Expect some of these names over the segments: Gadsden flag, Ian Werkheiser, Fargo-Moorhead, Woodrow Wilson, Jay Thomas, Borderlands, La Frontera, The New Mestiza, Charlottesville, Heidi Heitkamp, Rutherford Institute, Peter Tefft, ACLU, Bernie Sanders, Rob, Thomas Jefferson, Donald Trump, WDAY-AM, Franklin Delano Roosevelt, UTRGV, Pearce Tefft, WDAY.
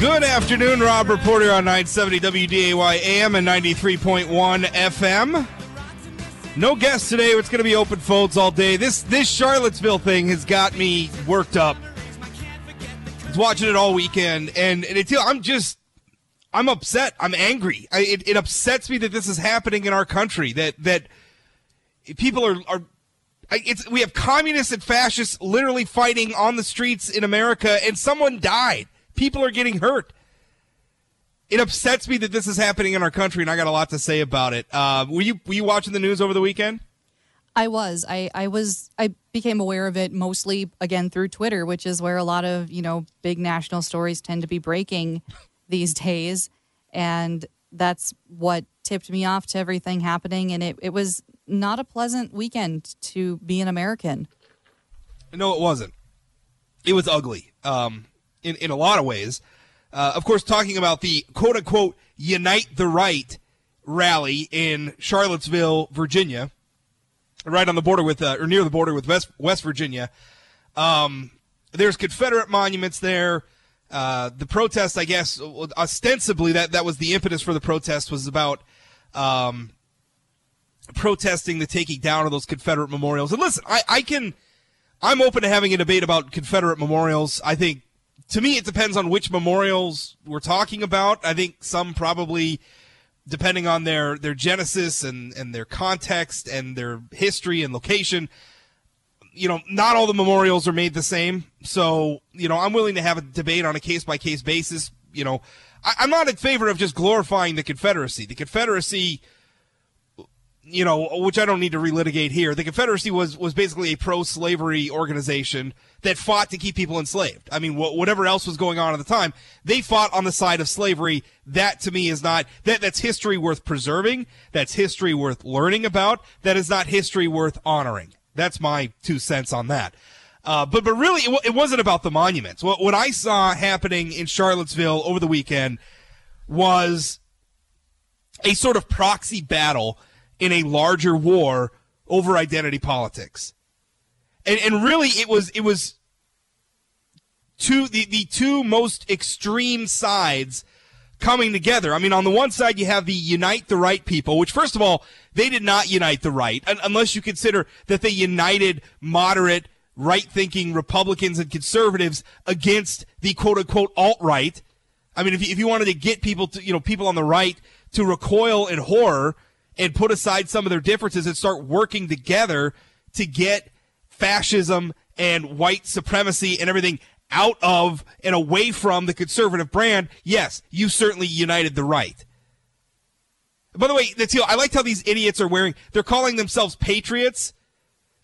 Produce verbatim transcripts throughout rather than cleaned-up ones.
Good afternoon, Rob Reporter on nine seventy W D A Y-A M and ninety-three point one F M. No guests today. It's going to be open phones all day. This this Charlottesville thing has got me worked up. I was watching it all weekend, and, and it's, I'm just, I'm upset. I'm angry. I, it, it upsets me that this is happening in our country, that that people are, are it's, we have communists and fascists literally fighting on the streets in America, and someone died. People are getting hurt. It upsets me that this is happening in our country, and I got a lot to say about it. Uh, were you were you watching the news over the weekend? I was. I, I was. I became aware of it mostly again through Twitter, which is where a lot of you know big national stories tend to be breaking these days, and that's what tipped me off to everything happening. And it it was not a pleasant weekend to be an American. No, it wasn't. It was ugly um, in in a lot of ways. Uh, of course, talking about the quote-unquote Unite the Right rally in Charlottesville, Virginia, right on the border with, uh, or near the border with West, West Virginia. Um, there's Confederate monuments there. Uh, the protest, I guess, ostensibly that, that was the impetus for the protest, was about um, protesting the taking down of those Confederate memorials. And listen, I, I can, I'm open to having a debate about Confederate memorials. I think, to me, it depends on which memorials we're talking about. I think some probably, depending on their, their genesis and, and their context and their history and location, you know, not all the memorials are made the same. So, you know, I'm willing to have a debate on a case-by-case basis. You know, I, I'm not in favor of just glorifying the Confederacy. The Confederacy, you know, which I don't need to relitigate here, the Confederacy was, was basically a pro-slavery organization that fought to keep people enslaved. I mean, wh- whatever else was going on at the time, they fought on the side of slavery. That, to me, is not that, – that's history worth preserving. That's history worth learning about. That is not history worth honoring. That's my two cents on that. Uh, but, but really, it, w- it wasn't about the monuments. What, what I saw happening in Charlottesville over the weekend was a sort of proxy battle in a larger war over identity politics. And and really it was it was two the, the two most extreme sides coming together. I mean, on the one side you have the Unite the Right people, which, first of all, they did not unite the right, unless you consider that they united moderate, right-thinking Republicans and conservatives against the quote-unquote alt-right. I mean, if you, if you wanted to get people to, you know, people on the right to recoil in horror and put aside some of their differences and start working together to get fascism and white supremacy and everything out of and away from the conservative brand, yes, you certainly united the right. By the way, Natil, I liked how these idiots are wearing, they're calling themselves patriots,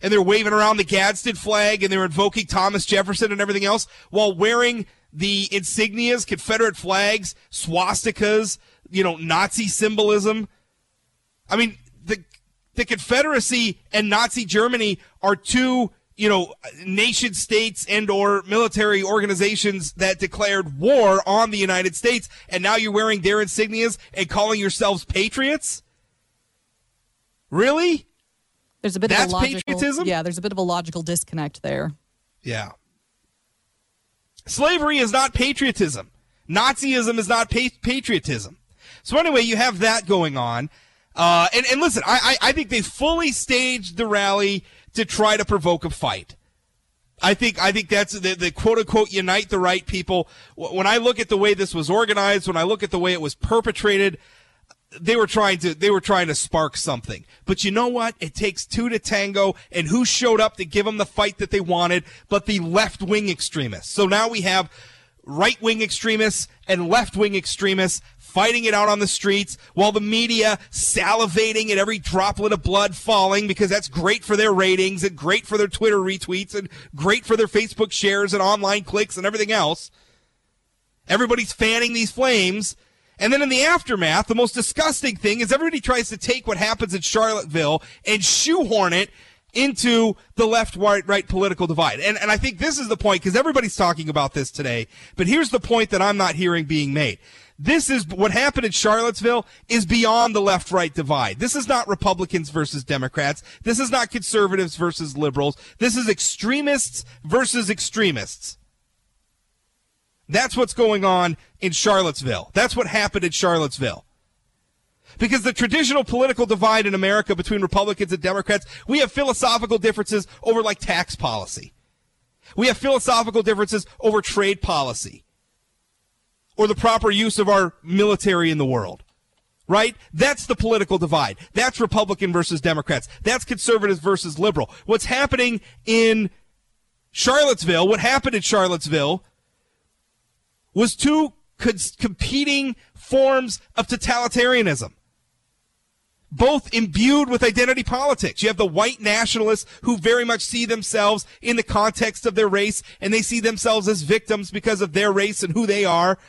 and they're waving around the Gadsden flag, and they're invoking Thomas Jefferson and everything else, while wearing the insignias, Confederate flags, swastikas, you know, Nazi symbolism. I mean, the the Confederacy and Nazi Germany are two, you know, nation states and or military organizations that declared war on the United States, and now you're wearing their insignias and calling yourselves patriots? Really? There's a bit That's of a logical, patriotism? Yeah, there's a bit of a logical disconnect there. Yeah. Slavery is not patriotism. Nazism is not pa- patriotism. So anyway, you have that going on. Uh, and, and listen, I, I, I think they fully staged the rally to try to provoke a fight. I think I think that's the, the quote-unquote Unite the Right people. When I look at the way this was organized, when I look at the way it was perpetrated, they were trying to they were trying to spark something. But you know what? It takes two to tango, and who showed up to give them the fight that they wanted but the left-wing extremists? So now we have right-wing extremists and left-wing extremists fighting it out on the streets, while the media salivating at every droplet of blood falling, because that's great for their ratings and great for their Twitter retweets and great for their Facebook shares and online clicks and everything else. Everybody's fanning these flames. And then in the aftermath, the most disgusting thing is everybody tries to take what happens in Charlottesville and shoehorn it into the left-right political divide. And, and I think this is the point, because everybody's talking about this today, but here's the point that I'm not hearing being made. This is what happened in Charlottesville is beyond the left-right divide. This is not Republicans versus Democrats. This is not conservatives versus liberals. This is extremists versus extremists. That's what's going on in Charlottesville. That's what happened in Charlottesville. Because the traditional political divide in America between Republicans and Democrats, we have philosophical differences over, like, tax policy. We have philosophical differences over trade policy or the proper use of our military in the world, right? That's the political divide. That's Republican versus Democrats. That's conservative versus liberal. What's happening in Charlottesville, what happened in Charlottesville was two competing forms of totalitarianism, both imbued with identity politics. You have the white nationalists who very much see themselves in the context of their race, and they see themselves as victims because of their race and who they are,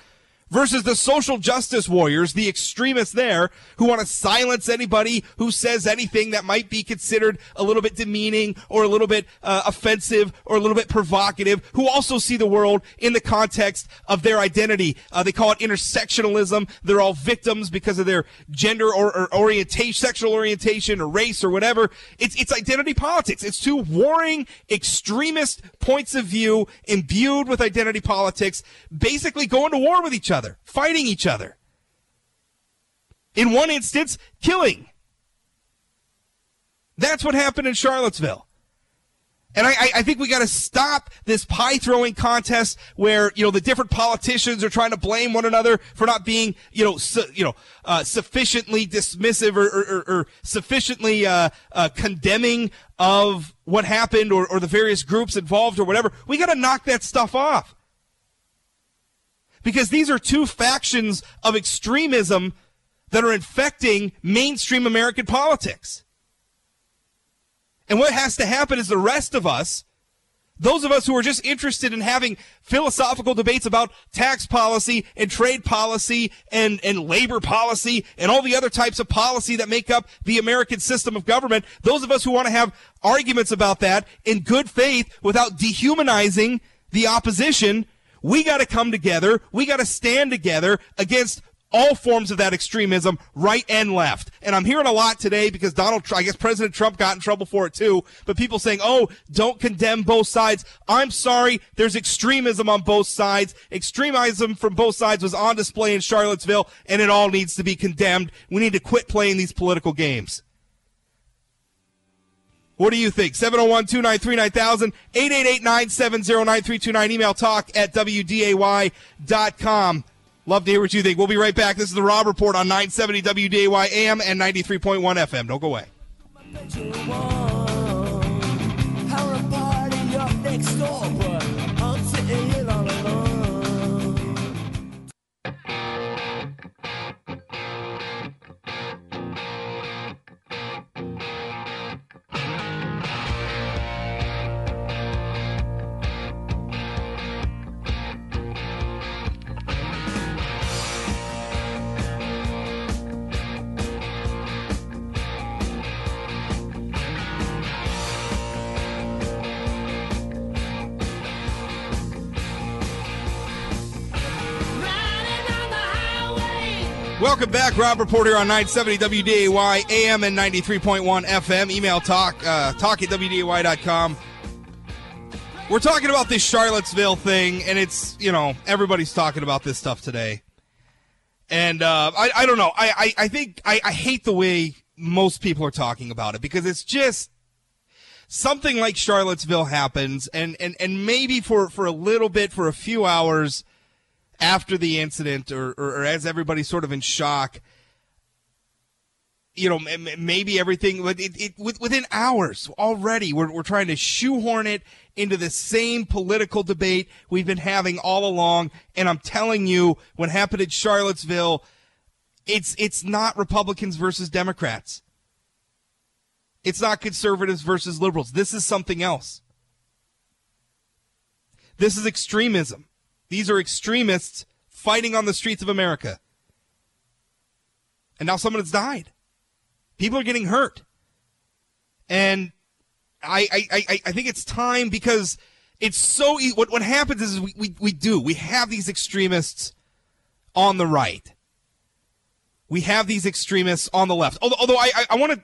versus the social justice warriors, the extremists there, who want to silence anybody who says anything that might be considered a little bit demeaning or a little bit uh, offensive or a little bit provocative, who also see the world in the context of their identity. Uh, they call it intersectionalism. They're all victims because of their gender or, or orientation, sexual orientation or race or whatever. It's, it's identity politics. It's two warring extremist points of view imbued with identity politics, basically going to war with each other. Other, fighting each other. In one instance, killing. That's what happened in Charlottesville. And I, I think we got to stop this pie-throwing contest where, you know, the different politicians are trying to blame one another for not being, you know, su- you know, uh, sufficiently dismissive or, or, or sufficiently uh, uh, condemning of what happened or, or the various groups involved or whatever. We got to knock that stuff off. Because these are two factions of extremism that are infecting mainstream American politics. And what has to happen is the rest of us, those of us who are just interested in having philosophical debates about tax policy and trade policy and, and labor policy and all the other types of policy that make up the American system of government, those of us who want to have arguments about that in good faith without dehumanizing the opposition, we got to come together. We got to stand together against all forms of that extremism, right and left. And I'm hearing a lot today because Donald Trump, I guess President Trump got in trouble for it too, but people saying, oh, don't condemn both sides. I'm sorry, there's extremism on both sides. Extremism from both sides was on display in Charlottesville, and it all needs to be condemned. We need to quit playing these political games. What do you think? seven oh one, two nine three, nine thousand, eight eight eight, nine seven zero, nine three two nine, email talk at W D A Y dot com. Love to hear what you think. We'll be right back. This is the Rob Report on nine seventy W D A Y A M and ninety-three point one F M. Don't go away. Welcome back. Rob Report here on nine seventy W D A Y A M and ninety-three point one F M. Email talk, uh, talk at W D A Y dot com. We're talking about this Charlottesville thing, and it's, you know, everybody's talking about this stuff today. And uh, I, I don't know. I, I, I think I, I hate the way most people are talking about it because it's just something like Charlottesville happens, and, and, and maybe for, for a little bit, for a few hours, after the incident or, or, or as everybody's sort of in shock, you know, m- maybe everything, but it, it, within hours already, we're, we're trying to shoehorn it into the same political debate we've been having all along. And I'm telling you, what happened in Charlottesville, it's, it's not Republicans versus Democrats. It's not conservatives versus liberals. This is something else. This is extremism. These are extremists fighting on the streets of America. And now someone has died. People are getting hurt. And I I, I, I think it's time because it's so easy. What, what happens is we, we, we do. We have these extremists on the right. We have these extremists on the left. Although, although I, I, I want to,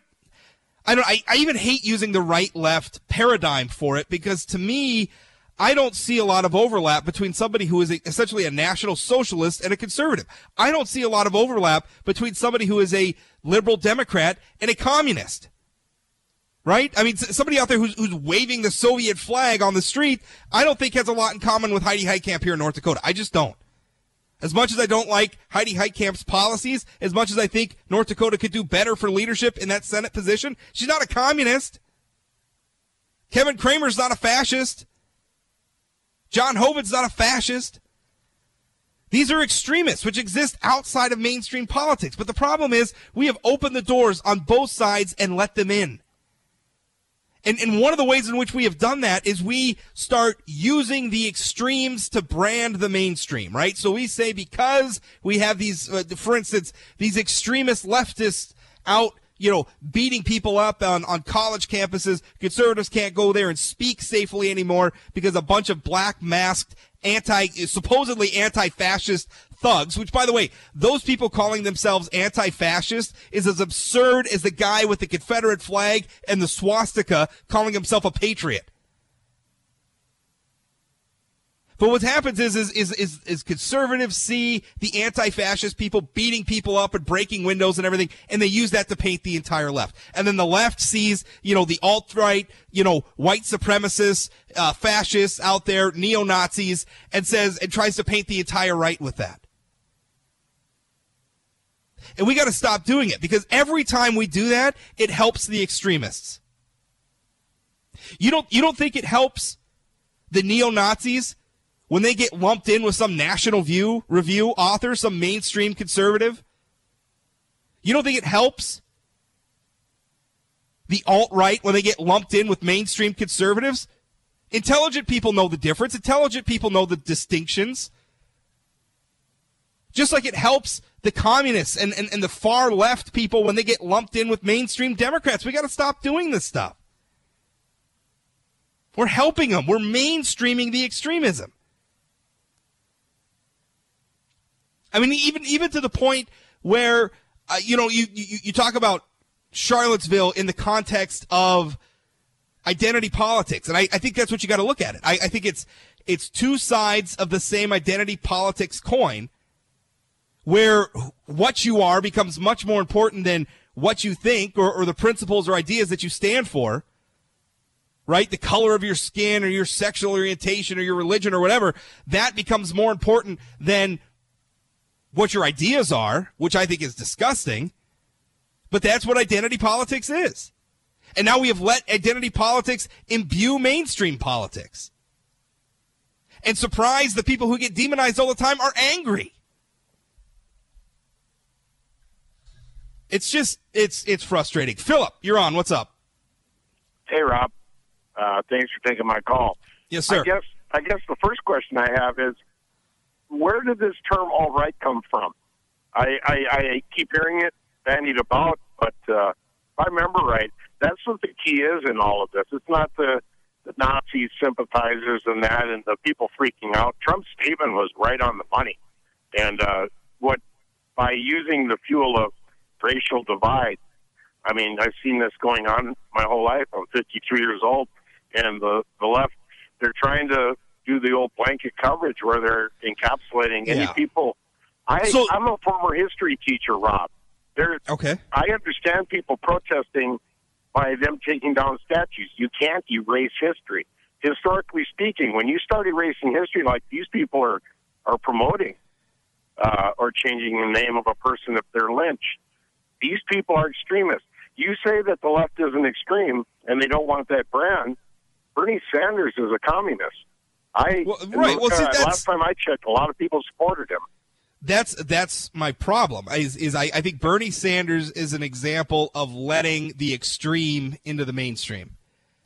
I don't, I, I even hate using the right-left paradigm for it because to me, I don't see a lot of overlap between somebody who is a, essentially a national socialist and a conservative. I don't see a lot of overlap between somebody who is a liberal Democrat and a communist. Right? I mean, somebody out there who's, who's waving the Soviet flag on the street, I don't think has a lot in common with Heidi Heitkamp here in North Dakota. I just don't. As much as I don't like Heidi Heitkamp's policies, as much as I think North Dakota could do better for leadership in that Senate position, she's not a communist. Kevin Cramer's not a fascist. John Hovin's not a fascist. These are extremists which exist outside of mainstream politics. But the problem is we have opened the doors on both sides and let them in. And, and one of the ways in which we have done that is we start using the extremes to brand the mainstream, right? So we say because we have these, uh, for instance, these extremist leftists out, you know, beating people up on, on college campuses, conservatives can't go there and speak safely anymore because a bunch of black masked anti, supposedly anti-fascist thugs, which, by the way, those people calling themselves anti-fascist is as absurd as the guy with the Confederate flag and the swastika calling himself a patriot. But what happens is, is, is, is, is conservatives see the anti-fascist people beating people up and breaking windows and everything, and they use that to paint the entire left. And then the left sees, you know, the alt-right, you know, white supremacists, uh, fascists out there, neo-Nazis, and says, and tries to paint the entire right with that. And we got to stop doing it, because every time we do that, it helps the extremists. You don't, you don't think it helps the neo-Nazis when they get lumped in with some National View Review author, some mainstream conservative? You don't think it helps the alt-right when they get lumped in with mainstream conservatives? Intelligent people know the difference. Intelligent people know the distinctions. Just like it helps the communists and, and, and the far-left people when they get lumped in with mainstream Democrats. We got to stop doing this stuff. We're helping them. We're mainstreaming the extremism. I mean, even even to the point where, uh, you know, you, you, you talk about Charlottesville in the context of identity politics. And I, I think that's what you got to look at it. I, I think it's it's two sides of the same identity politics coin, where what you are becomes much more important than what you think or, or the principles or ideas that you stand for. Right? The color of your skin or your sexual orientation or your religion or whatever, that becomes more important than what your ideas are, which I think is disgusting, but that's what identity politics is. And now we have let identity politics imbue mainstream politics. And surprise, the people who get demonized all the time are angry. It's just, it's it's frustrating. Philip, you're on. What's up? Hey, Rob. Uh, thanks for taking my call. Yes, sir. I guess, I guess the first question I have is, where did this term all right come from? I, I, I keep hearing it bandied about, but uh, if I remember right, that's what the key is in all of this. It's not the, the Nazi sympathizers and that and the people freaking out. Trump's statement was right on the money. And uh, what by using the fuel of racial divide, I mean, I've seen this going on my whole life. I'm fifty-three years old, and the, the left, they're trying to do the old blanket coverage where they're encapsulating yeah. any people. I, so, I'm a former history teacher, Rob. There, okay. I understand people protesting by them taking down statues. You can't erase history. Historically speaking, when you start erasing history like these people are, are promoting uh, or changing the name of a person if they're lynched, these people are extremists. You say that the left isn't extreme and they don't want that brand. Bernie Sanders is a communist. I well, right. Well, see, last time I checked, a lot of people supported him. That's that's my problem. Is is I, I think Bernie Sanders is an example of letting the extreme into the mainstream.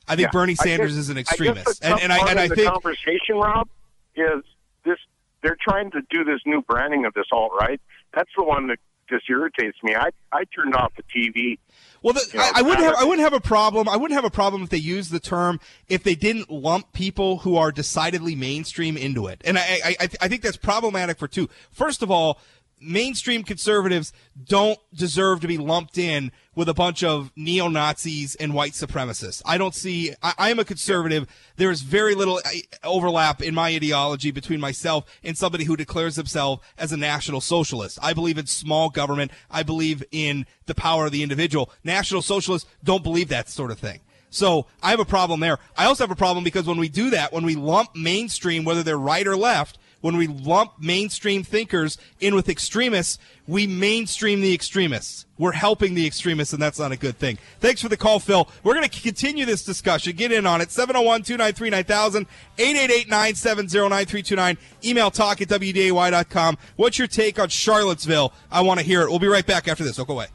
I think yeah, Bernie Sanders guess, is an extremist, I and, and I and I the think conversation, Rob, is this. They're trying to do this new branding of this alt-right. That's the one that just irritates me. I I turned off the T V. Well, the, you know, I, I wouldn't have I wouldn't have a problem. I wouldn't have a problem if they used the term if they didn't lump people who are decidedly mainstream into it. And I I I, th- I think that's problematic for two. First of all, mainstream conservatives don't deserve to be lumped in with a bunch of neo-Nazis and white supremacists. I don't see – I am a conservative. There is very little overlap in my ideology between myself and somebody who declares himself as a national socialist. I believe in small government. I believe in the power of the individual. National socialists don't believe that sort of thing. So I have a problem there. I also have a problem because when we do that, when we lump mainstream, whether they're right or left, when we lump mainstream thinkers in with extremists, we mainstream the extremists. We're helping the extremists, and that's not a good thing. Thanks for the call, Phil. We're going to continue this discussion. Get in on it. seven oh one, two nine three, nine thousand, eight eight eight, nine seven zero, nine three two nine. Email talk at W D A Y dot com. What's your take on Charlottesville? I want to hear it. We'll be right back after this. Don't go away.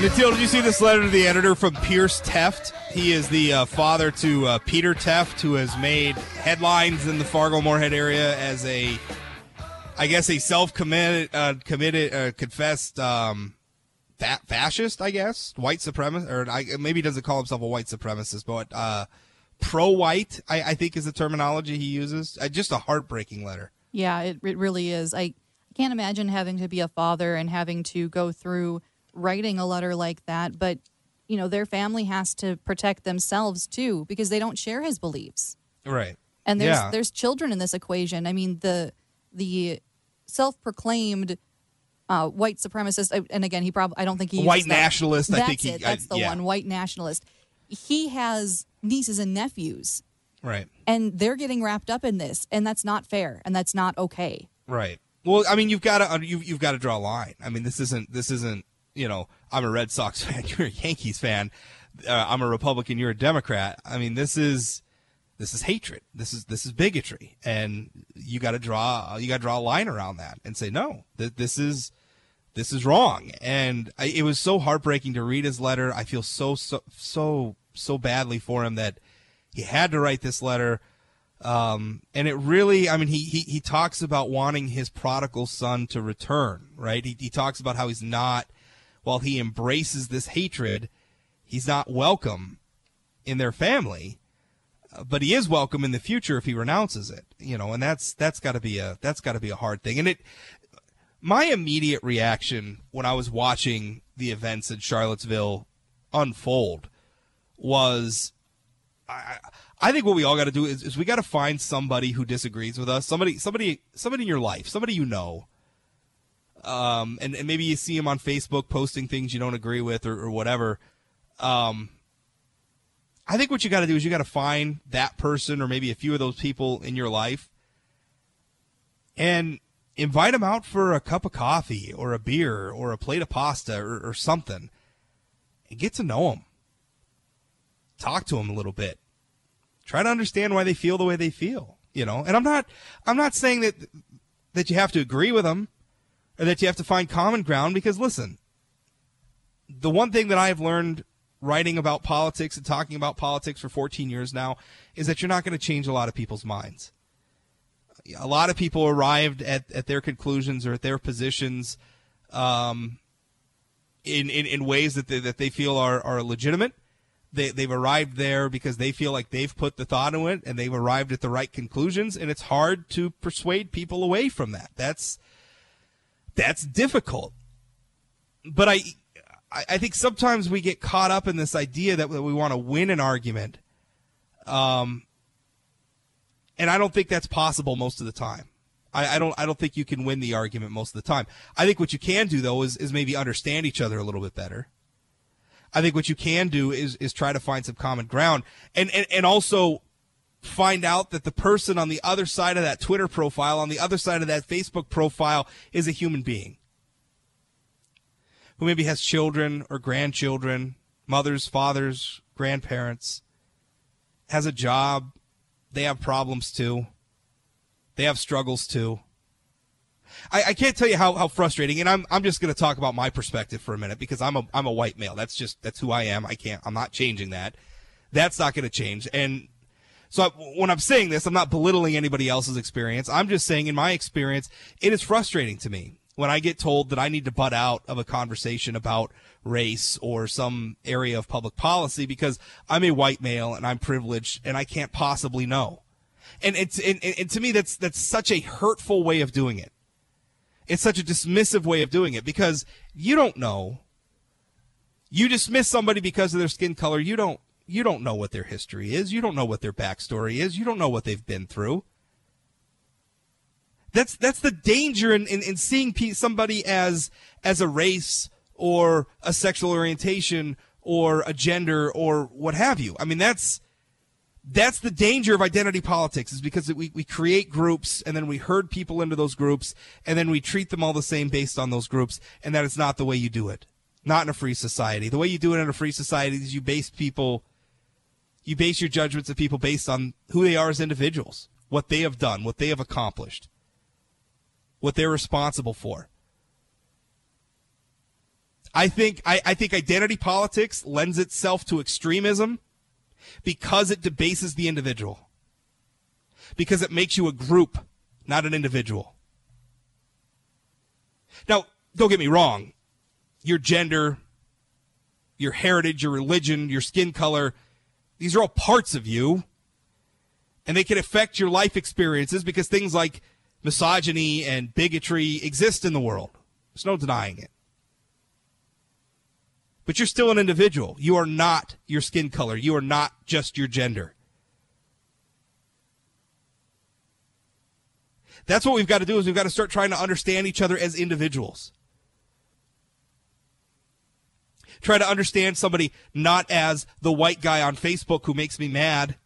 Natil, did you see this letter to the editor from Pearce Tefft? He is the uh, father to uh, Peter Tefft, who has made headlines in the Fargo-Moorhead area as a, I guess, a self-committed, uh, committed, uh, confessed um, fa- fascist, I guess, white supremacist, or I, maybe he doesn't call himself a white supremacist, but uh, pro-white, I, I think is the terminology he uses. Uh, just a heartbreaking letter. Yeah, it, it really is. I can't imagine having to be a father and having to go through writing a letter like that, but you know, their family has to protect themselves too, because they don't share his beliefs, right? And there's yeah. there's children in this equation. I mean, the the self-proclaimed uh white supremacist, and again, he probably I don't think he uses white that. nationalist that's I think he, it. that's the I, yeah. one white nationalist. He has nieces and nephews, right? And they're getting wrapped up in this, and that's not fair, and that's not okay, right? Well, I mean, you've got to you, you've got to draw a line. I mean, this isn't this isn't you know, I'm a Red Sox fan, you're a Yankees fan, uh, I'm a Republican, you're a Democrat. I mean, this is this is hatred. This is this is bigotry, and you got to draw you got to draw a line around that and say no, th- this is this is wrong. And I, it was so heartbreaking to read his letter. I feel so so so so badly for him that he had to write this letter. Um, and it really, I mean, he, he he talks about wanting his prodigal son to return, right? He he talks about how he's not. While he embraces this hatred, he's not welcome in their family, but he is welcome in the future if he renounces it. You know, and that's that's got to be a that's got to be a hard thing. And it, my immediate reaction when I was watching the events in Charlottesville unfold was, I, I think what we all got to do is, is we got to find somebody who disagrees with us, somebody somebody somebody in your life, somebody you know. Um, and, and maybe you see him on Facebook posting things you don't agree with or, or whatever. Um, I think what you got to do is you got to find that person or maybe a few of those people in your life and invite them out for a cup of coffee or a beer or a plate of pasta or, or something and get to know them. Talk to them a little bit. Try to understand why they feel the way they feel, you know. And I'm not, I'm not saying that, that you have to agree with them, or that you have to find common ground, because, listen, the one thing that I've learned writing about politics and talking about politics for fourteen years now is that you're not going to change a lot of people's minds. A lot of people arrived at, at their conclusions or at their positions um, in, in, in ways that they, that they feel are, are legitimate. They, they've arrived there because they feel like they've put the thought into it and they've arrived at the right conclusions, and it's hard to persuade people away from that. That's That's difficult. But I I think sometimes we get caught up in this idea that we want to win an argument. Um, and I don't think that's possible most of the time. I, I don't I don't think you can win the argument most of the time. I think what you can do, though, is, is maybe understand each other a little bit better. I think what you can do is, is try to find some common ground and, and, and also find out that the person on the other side of that Twitter profile, on the other side of that Facebook profile, is a human being who maybe has children or grandchildren, mothers, fathers, grandparents, has a job. They have problems too. They have struggles too. I, I can't tell you how, how frustrating, and I'm I'm just going to talk about my perspective for a minute because I'm a I'm a white male. That's just that's who I am. I can't I'm not changing that. That's not going to change. And So I, when I'm saying this, I'm not belittling anybody else's experience. I'm just saying in my experience, it is frustrating to me when I get told that I need to butt out of a conversation about race or some area of public policy because I'm a white male and I'm privileged and I can't possibly know. And it's and, and to me, that's that's such a hurtful way of doing it. It's such a dismissive way of doing it because you don't know. You dismiss somebody because of their skin color. You don't you don't know what their history is. You don't know what their backstory is. You don't know what they've been through. That's that's the danger in, in, in seeing somebody as as a race or a sexual orientation or a gender or what have you. I mean, that's that's the danger of identity politics, is because we, we create groups and then we herd people into those groups and then we treat them all the same based on those groups. And that is not the way you do it. Not in a free society. The way you do it in a free society is you base people, you base your judgments of people based on who they are as individuals, what they have done, what they have accomplished, what they're responsible for. I think, I, I think identity politics lends itself to extremism, because it debases the individual, because it makes you a group, not an individual. Now, don't get me wrong. Your gender, your heritage, your religion, your skin color, these are all parts of you, and they can affect your life experiences because things like misogyny and bigotry exist in the world. There's no denying it. But you're still an individual. You are not your skin color. You are not just your gender. That's what we've got to do, is we've got to start trying to understand each other as individuals. Try to understand somebody not as the white guy on Facebook who makes me mad,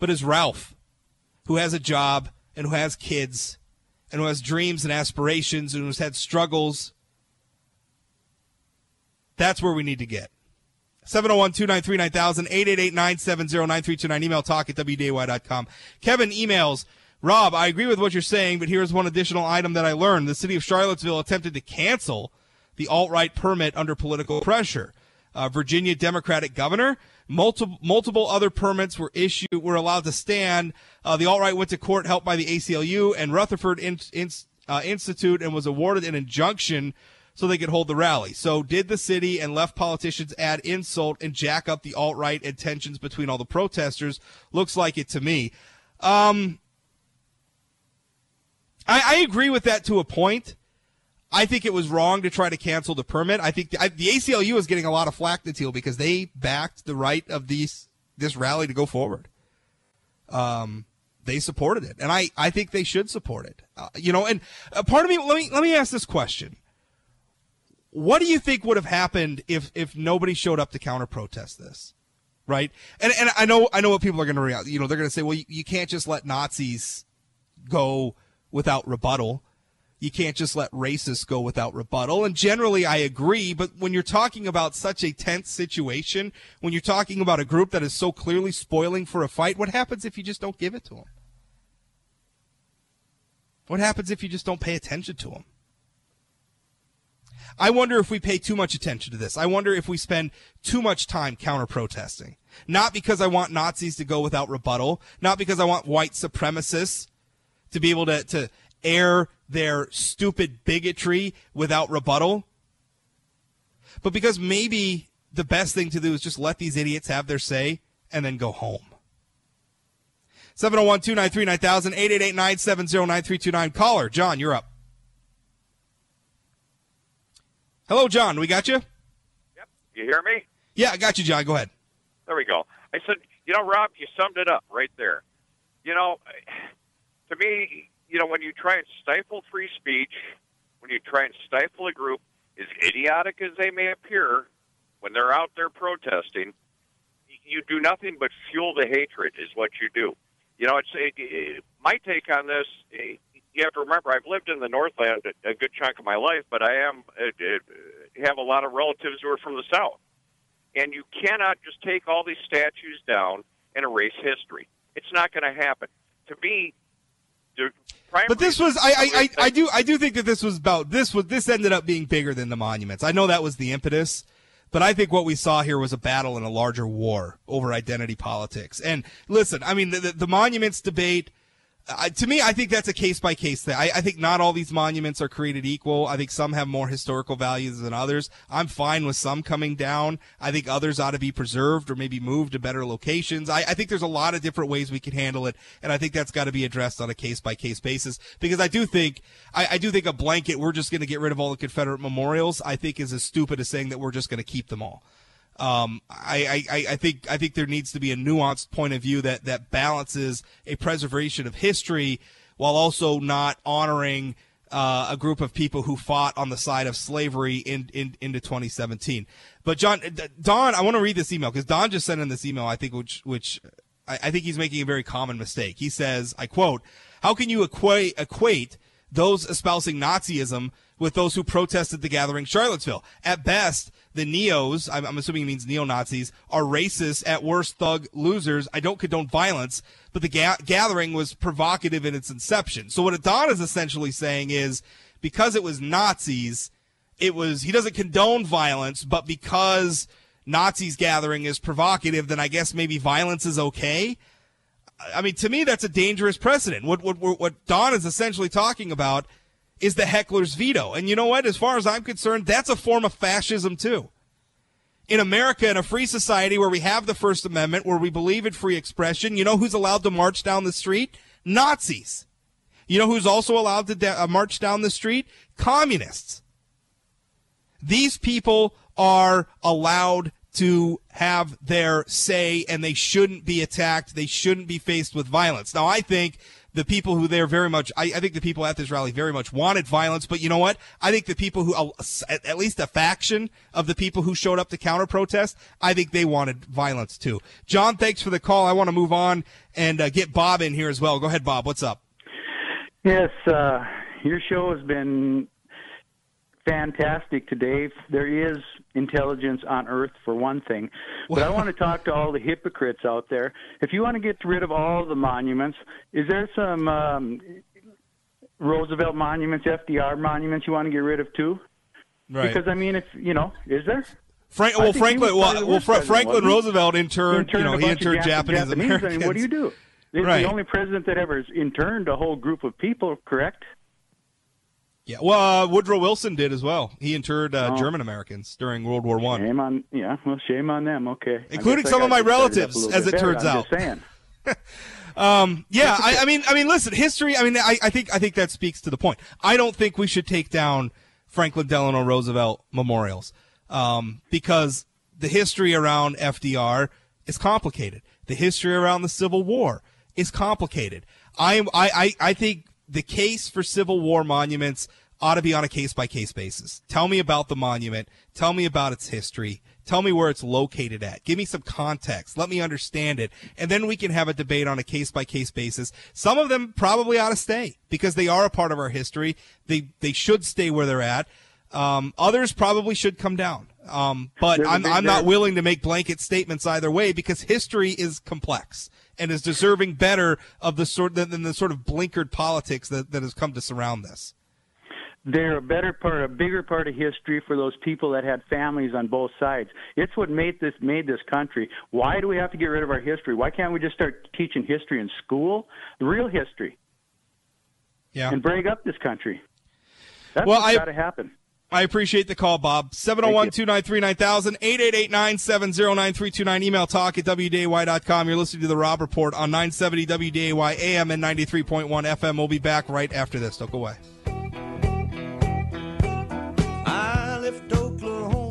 but as Ralph, who has a job and who has kids and who has dreams and aspirations and who's had struggles. That's where we need to get. seven oh one, two nine three, nine thousand, eight eight eight, nine seven zero, nine three two nine, email talk at W D A Y dot com. Kevin emails, Rob, I agree with what you're saying, but here's one additional item that I learned. The city of Charlottesville attempted to cancel the alt-right permit under political pressure. Uh, Virginia Democratic governor, multiple multiple other permits were issued, were allowed to stand. Uh, the alt-right went to court, helped by the A C L U and Rutherford in, in, uh, Institute, and was awarded an injunction so they could hold the rally. So did the city and left politicians add insult and jack up the alt-right and tensions between all the protesters? Looks like it to me. Um, I, I agree with that to a point. I think it was wrong to try to cancel the permit. I think the, I, the A C L U is getting a lot of flack this deal because they backed the right of these this rally to go forward. Um, they supported it, and I, I think they should support it. Uh, you know, and uh, part of me, let me let me ask this question. What do you think would have happened if, if nobody showed up to counter protest this, right? And and I know I know what people are going to react. You know, they're going to say, well, you, you can't just let Nazis go without rebuttal. You can't just let racists go without rebuttal. And generally, I agree. But when you're talking about such a tense situation, when you're talking about a group that is so clearly spoiling for a fight, what happens if you just don't give it to them? What happens if you just don't pay attention to them? I wonder if we pay too much attention to this. I wonder if we spend too much time counter-protesting. Not because I want Nazis to go without rebuttal, not because I want white supremacists to be able to, to air their stupid bigotry without rebuttal, but because maybe the best thing to do is just let these idiots have their say and then go home. seven oh one, two nine three, nine thousand, eight eight eight, nine seven zero, nine three two nine. Caller, John, you're up. Hello, John. We got you? Yep. You hear me? Yeah, I got you, John. Go ahead. There we go. I said, you know, Rob, you summed it up right there. You know, to me, you know, when you try and stifle free speech, when you try and stifle a group, as idiotic as they may appear, when they're out there protesting, you do nothing but fuel the hatred is what you do. You know, it's it, it, my take on this. It, You have to remember, I've lived in the Northland a good chunk of my life, but I am uh, have a lot of relatives who are from the South. And you cannot just take all these statues down and erase history. It's not going to happen. To me, the primary... But this was, I, I, I, I do I do think that this was about, this was this ended up being bigger than the monuments. I know that was the impetus, But I think what we saw here was a battle and a larger war over identity politics. And listen, I mean, the, the, the monuments debate, uh, to me, I think that's a case-by-case thing. I, I think not all these monuments are created equal. I think some have more historical values than others. I'm fine with some coming down. I think others ought to be preserved or maybe moved to better locations. I, I think there's a lot of different ways we can handle it, and I think that's got to be addressed on a case-by-case basis, because I do think I, I do think a blanket, we're just going to get rid of all the Confederate memorials, I think is as stupid as saying that we're just going to keep them all. Um, I, I, I think I think there needs to be a nuanced point of view that, that balances a preservation of history while also not honoring uh, a group of people who fought on the side of slavery in, in into twenty seventeen. But John, Don, I want to read this email because Don just sent in this email. I think which which I, I think he's making a very common mistake. He says, I quote, "How can you equate equate those espousing Nazism with those who protested the gathering Charlottesville? At best, the neos," I'm, I'm assuming he means neo-Nazis, "are racist, at worst thug losers. I don't condone violence, but the ga- gathering was provocative in its inception." So what Adon is essentially saying is, because it was Nazis, it was, he doesn't condone violence, but because Nazis gathering is provocative, then I guess maybe violence is okay. I mean, to me, that's a dangerous precedent. What, what, what Don is essentially talking about is the heckler's veto. And you know what? As far as I'm concerned, that's a form of fascism too. In America, in a free society where we have the First Amendment, where we believe in free expression, you know who's allowed to march down the street? Nazis. You know who's also allowed to da- march down the street? Communists. These people are allowed to have their say, and they shouldn't be attacked. They shouldn't be faced with violence. Now, I think the people who they're very much, I, I think the people at this rally very much wanted violence, but you know what? I think the people who, at least a faction of the people who showed up to counter protest, I think they wanted violence too. John, thanks for the call. I want to move on and uh, get Bob in here as well. Go ahead, Bob. What's up? Yes, uh, your show has been fantastic today. There is intelligence on Earth, for one thing. But I want to talk to all the hypocrites out there. If you want to get rid of all the monuments, is there some um, Roosevelt monuments, F D R monuments you want to get rid of too? Right. Because, I mean, if you know, is there? Frank, well, Franklin, well, well Fra- Franklin Roosevelt interned, interned you know, he interned Japanese, Japanese Americans. I mean, what do you do? It's right. The only president that ever interned a whole group of people, correct? Yeah, well, uh, Woodrow Wilson did as well. He interred uh, oh. German Americans during World War One. Shame on, yeah, well, shame on them. Okay, including some of my relatives, as it turns out. I'm just saying. um, yeah, I, I mean, I mean, listen, history. I mean, I, I think, I think that speaks to the point. I don't think we should take down Franklin Delano Roosevelt memorials um, because the history around F D R is complicated. The history around the Civil War is complicated. I, I, I, I think. The case for Civil War monuments ought to be on a case-by-case basis. Tell me about the monument. Tell me about its history. Tell me where it's located at. Give me some context. Let me understand it. And then we can have a debate on a case-by-case basis. Some of them probably ought to stay because they are a part of our history. They they should stay where they're at. Um, others probably should come down. Um, but I'm, I'm not willing to make blanket statements either way because history is complex and is deserving better of the sort than the sort of blinkered politics that, that has come to surround this. They're a better part, a bigger part of history for those people that had families on both sides. It's what made this made this country. Why do we have to get rid of our history? Why can't we just start teaching history in school, the real history? Yeah, and break up this country. That's well, what's got to happen. I appreciate the call, Bob. seven oh one, two nine three, nine thousand, eight eight eight, nine seven zero, nine three two nine, email talk at W D A Y dot com. You're listening to The Rob Report on nine seventy W D A Y A M and ninety-three point one F M. We'll be back right after this. Don't go away. I left Oklahoma.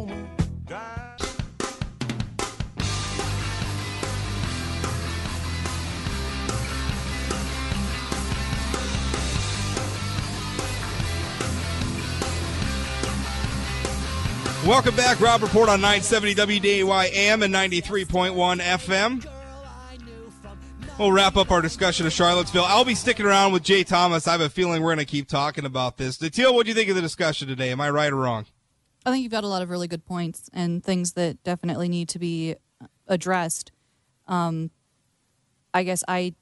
Welcome back, Rob Report on nine seventy W D A Y-A M and ninety-three point one F M. We'll wrap up our discussion of Charlottesville. I'll be sticking around with Jay Thomas. I have a feeling we're going to keep talking about this. Natil, what do you think of the discussion today? Am I right or wrong? I think you've got a lot of really good points and things that definitely need to be addressed. Um, I guess I...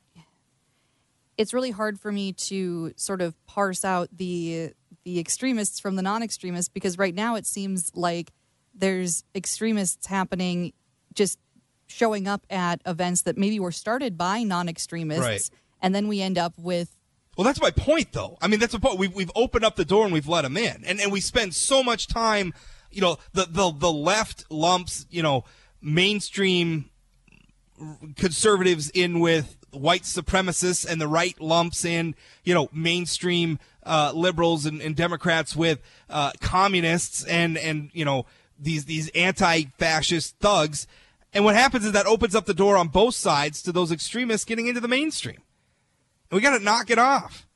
It's really hard for me to sort of parse out the... the extremists from the non-extremists, because right now it seems like there's extremists happening, just showing up at events that maybe were started by non-extremists, right. and then we end up with... Well, that's my point, though. I mean, that's the point. We've, we've opened up the door and we've let them in. And and we spend so much time, you know, the, the, the left lumps, you know, mainstream conservatives in with white supremacists, and the right lumps in, you know, mainstream uh, liberals and, and Democrats with uh, communists and, and, you know, these, these anti-fascist thugs. And what happens is that opens up the door on both sides to those extremists getting into the mainstream. And we got to knock it off.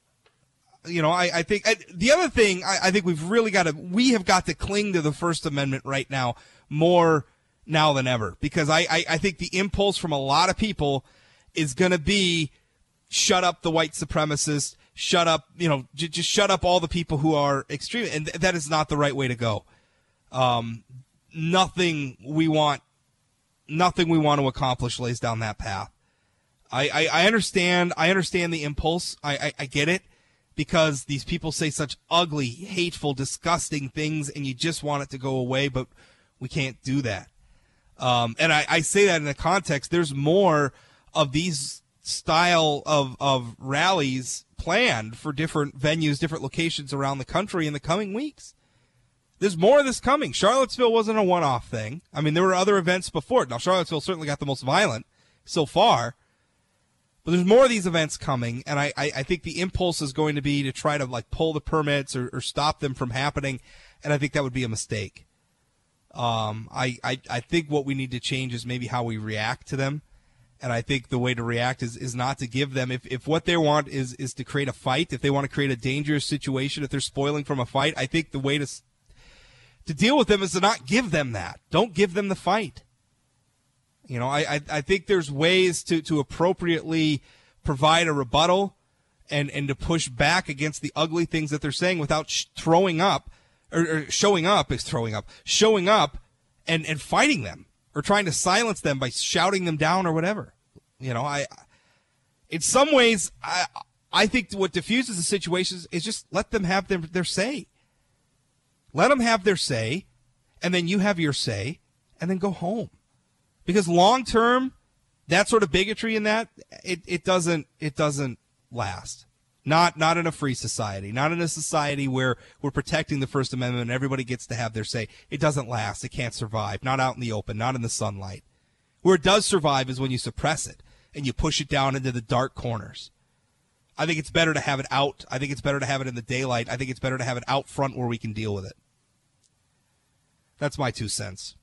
You know, I, I think I, the other thing I, I think we've really got to we have got to cling to the First Amendment right now more now than ever, because I, I, I think the impulse from a lot of people is going to be shut up the white supremacists, shut up, you know, j- just shut up all the people who are extreme. And th- that is not the right way to go. Um, nothing we want. Nothing we want to accomplish lays down that path. I, I, I understand. I understand the impulse. I, I, I get it, because these people say such ugly, hateful, disgusting things, and you just want it to go away. But we can't do that. Um, and I, I say that in the context. There's more of these style of of rallies planned for different venues, different locations around the country in the coming weeks. There's more of this coming. Charlottesville wasn't a one-off thing. I mean, there were other events before it. Now, Charlottesville certainly got the most violent so far. But there's more of these events coming, and I, I, I think the impulse is going to be to try to, like, pull the permits or, or stop them from happening, and I think that would be a mistake. Um, I, I, I think what we need to change is maybe how we react to them, and I think the way to react is, is not to give them. If, if what they want is, is to create a fight, if they want to create a dangerous situation, if they're spoiling from a fight, I think the way to... to deal with them is to not give them that. Don't give them the fight. You know, I, I, I think there's ways to, to appropriately provide a rebuttal and, and to push back against the ugly things that they're saying without sh- throwing up or, or showing up is throwing up, showing up and, and fighting them or trying to silence them by shouting them down or whatever. You know, I, in some ways, I, I think what diffuses the situation is just let them have their, their say. Let them have their say, and then you have your say, and then go home. Because long term, that sort of bigotry and that it, it doesn't it doesn't last. Not not in a free society, not in a society where we're protecting the First Amendment and everybody gets to have their say. It doesn't last. It can't survive. Not out in the open, not in the sunlight. Where it does survive is when you suppress it and you push it down into the dark corners. I think it's better to have it out. I think it's better to have it in the daylight. I think it's better to have it out front where we can deal with it. That's my two cents.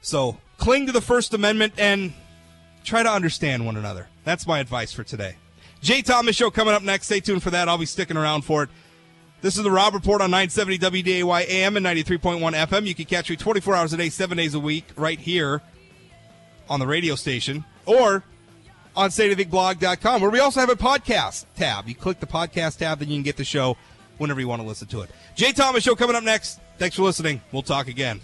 So cling to the First Amendment and try to understand one another. That's my advice for today. Jay Thomas Show coming up next. Stay tuned for that. I'll be sticking around for it. This is the Rob Report on nine seventy W D A Y A M and ninety-three point one F M. You can catch me twenty-four hours a day, seven days a week, right here on the radio station or on state of big blog dot com, where we also have a podcast tab. You click the podcast tab, then you can get the show whenever you want to listen to it. Jay Thomas Show coming up next. Thanks for listening. We'll talk again.